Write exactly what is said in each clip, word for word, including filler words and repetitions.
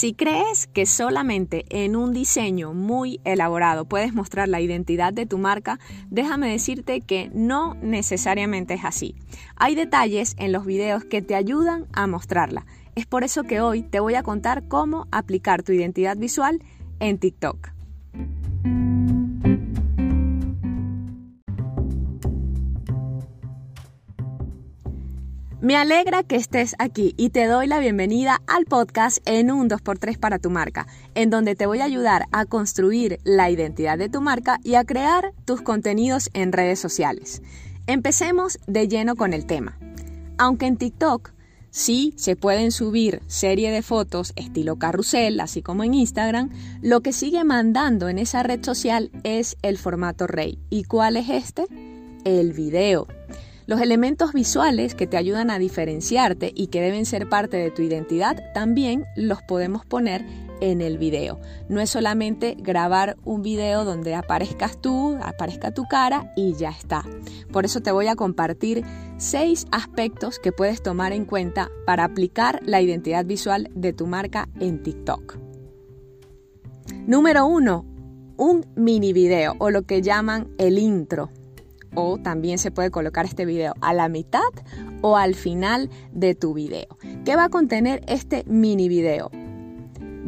Si crees que solamente en un diseño muy elaborado puedes mostrar la identidad de tu marca, déjame decirte que no necesariamente es así. Hay detalles en los videos que te ayudan a mostrarla. Es por eso que hoy te voy a contar cómo aplicar tu identidad visual en TikTok. Me alegra que estés aquí y te doy la bienvenida al podcast en un dos por tres para tu marca, en donde te voy a ayudar a construir la identidad de tu marca y a crear tus contenidos en redes sociales. Empecemos de lleno con el tema. Aunque en TikTok sí se pueden subir serie de fotos estilo carrusel, así como en Instagram, lo que sigue mandando en esa red social es el formato rey. ¿Y cuál es este? El video. Los elementos visuales que te ayudan a diferenciarte y que deben ser parte de tu identidad también los podemos poner en el video. No es solamente grabar un video donde aparezcas tú, aparezca tu cara y ya está. Por eso te voy a compartir seis aspectos que puedes tomar en cuenta para aplicar la identidad visual de tu marca en TikTok. Número uno, un mini video o lo que llaman el intro. O también se puede colocar este video a la mitad o al final de tu video. ¿Qué va a contener este mini video?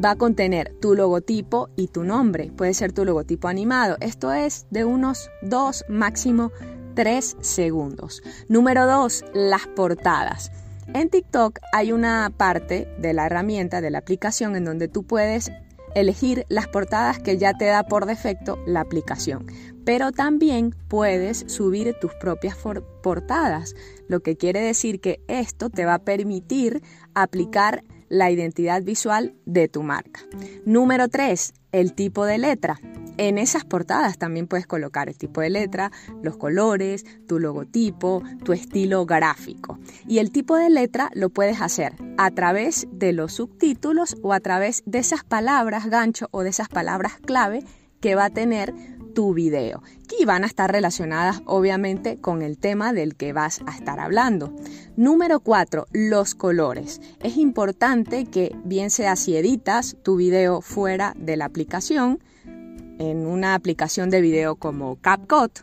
Va a contener tu logotipo y tu nombre. Puede ser tu logotipo animado. Esto es de unos dos, máximo tres segundos. Número dos, las portadas. En TikTok hay una parte de la herramienta, de la aplicación, en donde tú puedes elegir las portadas que ya te da por defecto la aplicación. Pero también puedes subir tus propias portadas, lo que quiere decir que esto te va a permitir aplicar la identidad visual de tu marca. Número tres, el tipo de letra. En esas portadas también puedes colocar el tipo de letra, los colores, tu logotipo, tu estilo gráfico. Y el tipo de letra lo puedes hacer a través de los subtítulos o a través de esas palabras gancho o de esas palabras clave que va a tener tu video, que van a estar relacionadas obviamente con el tema del que vas a estar hablando. Número cuatro, los colores. Es importante que, bien sea si editas tu video fuera de la aplicación, en una aplicación de video como CapCut,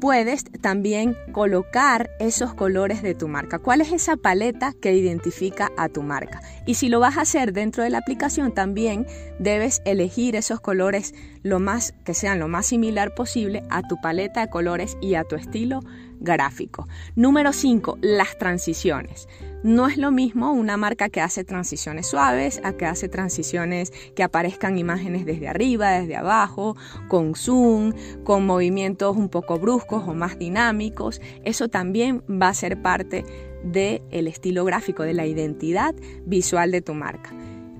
puedes también colocar esos colores de tu marca. ¿Cuál es esa paleta que identifica a tu marca? Y si lo vas a hacer dentro de la aplicación, también debes elegir esos colores lo más, que sean lo más similar posible a tu paleta de colores y a tu estilo gráfico. Número cinco, las transiciones. No es lo mismo una marca que hace transiciones suaves a que hace transiciones que aparezcan imágenes desde arriba, desde abajo, con zoom, con movimientos un poco bruscos o más dinámicos. Eso también va a ser parte del estilo gráfico, de la identidad visual de tu marca.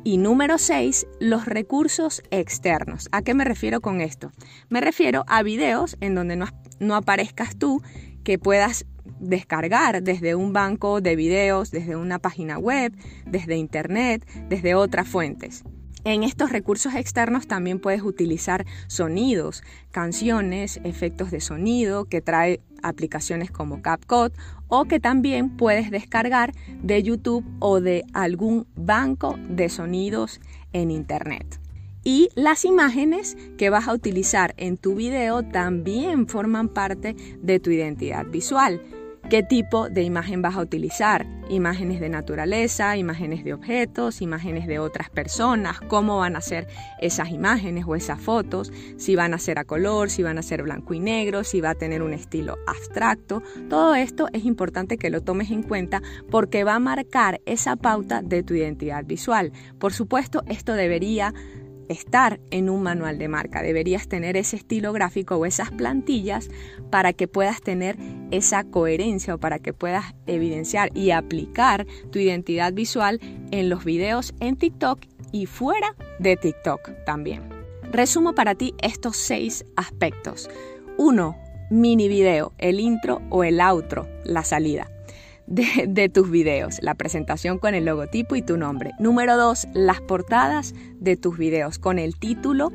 Y número seis, los recursos externos. ¿A qué me refiero con esto? Me refiero a videos en donde no, no aparezcas tú, que puedas descargar desde un banco de videos, desde una página web, desde internet, desde otras fuentes. En estos recursos externos también puedes utilizar sonidos, canciones, efectos de sonido que trae aplicaciones como CapCut o que también puedes descargar de YouTube o de algún banco de sonidos en internet. Y las imágenes que vas a utilizar en tu video también forman parte de tu identidad visual. ¿Qué tipo de imagen vas a utilizar? Imágenes de naturaleza, imágenes de objetos, imágenes de otras personas, cómo van a ser esas imágenes o esas fotos, si van a ser a color, si van a ser blanco y negro, si va a tener un estilo abstracto. Todo esto es importante que lo tomes en cuenta porque va a marcar esa pauta de tu identidad visual. Por supuesto, esto debería estar en un manual de marca. Deberías tener ese estilo gráfico o esas plantillas para que puedas tener esa coherencia o para que puedas evidenciar y aplicar tu identidad visual en los videos en TikTok y fuera de TikTok también. Resumo para ti estos seis aspectos. uno. Mini video, el intro o el outro, la salida De, de tus videos, la presentación con el logotipo y tu nombre. Número dos, las portadas de tus videos con el título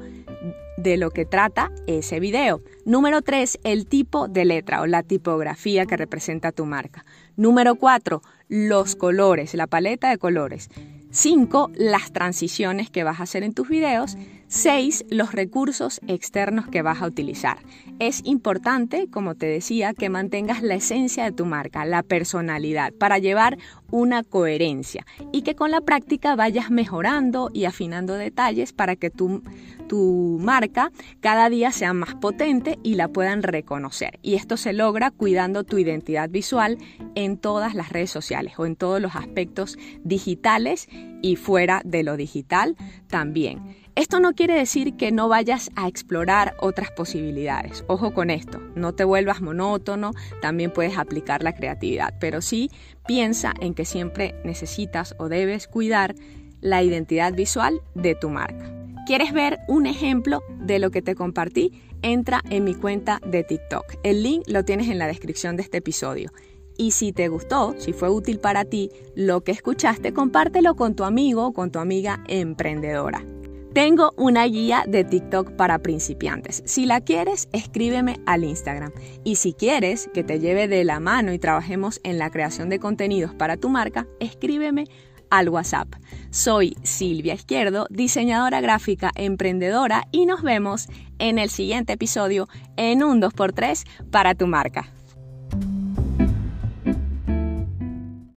de lo que trata ese video. Número tres, el tipo de letra o la tipografía que representa tu marca. Número cuatro, los colores, la paleta de colores. cinco Las transiciones que vas a hacer en tus videos. seis Los recursos externos que vas a utilizar. Es importante, como te decía, que mantengas la esencia de tu marca, la personalidad, para llevar una coherencia y que con la práctica vayas mejorando y afinando detalles para que tu, tu marca cada día sea más potente y la puedan reconocer. Y esto se logra cuidando tu identidad visual en todas las redes sociales o en todos los aspectos digitales y fuera de lo digital también. Esto no quiere decir que no vayas a explorar otras posibilidades. Ojo con esto, no te vuelvas monótono, también puedes aplicar la creatividad, pero sí piensa en que siempre necesitas o debes cuidar la identidad visual de tu marca. ¿Quieres ver un ejemplo de lo que te compartí? Entra en mi cuenta de TikTok. El link lo tienes en la descripción de este episodio. Y si te gustó, si fue útil para ti lo que escuchaste, compártelo con tu amigo o con tu amiga emprendedora. Tengo una guía de TikTok para principiantes. Si la quieres, escríbeme al Instagram. Y si quieres que te lleve de la mano y trabajemos en la creación de contenidos para tu marca, escríbeme al WhatsApp. Soy Silvia Izquierdo, diseñadora gráfica, emprendedora, y nos vemos en el siguiente episodio en un dos por tres para tu marca.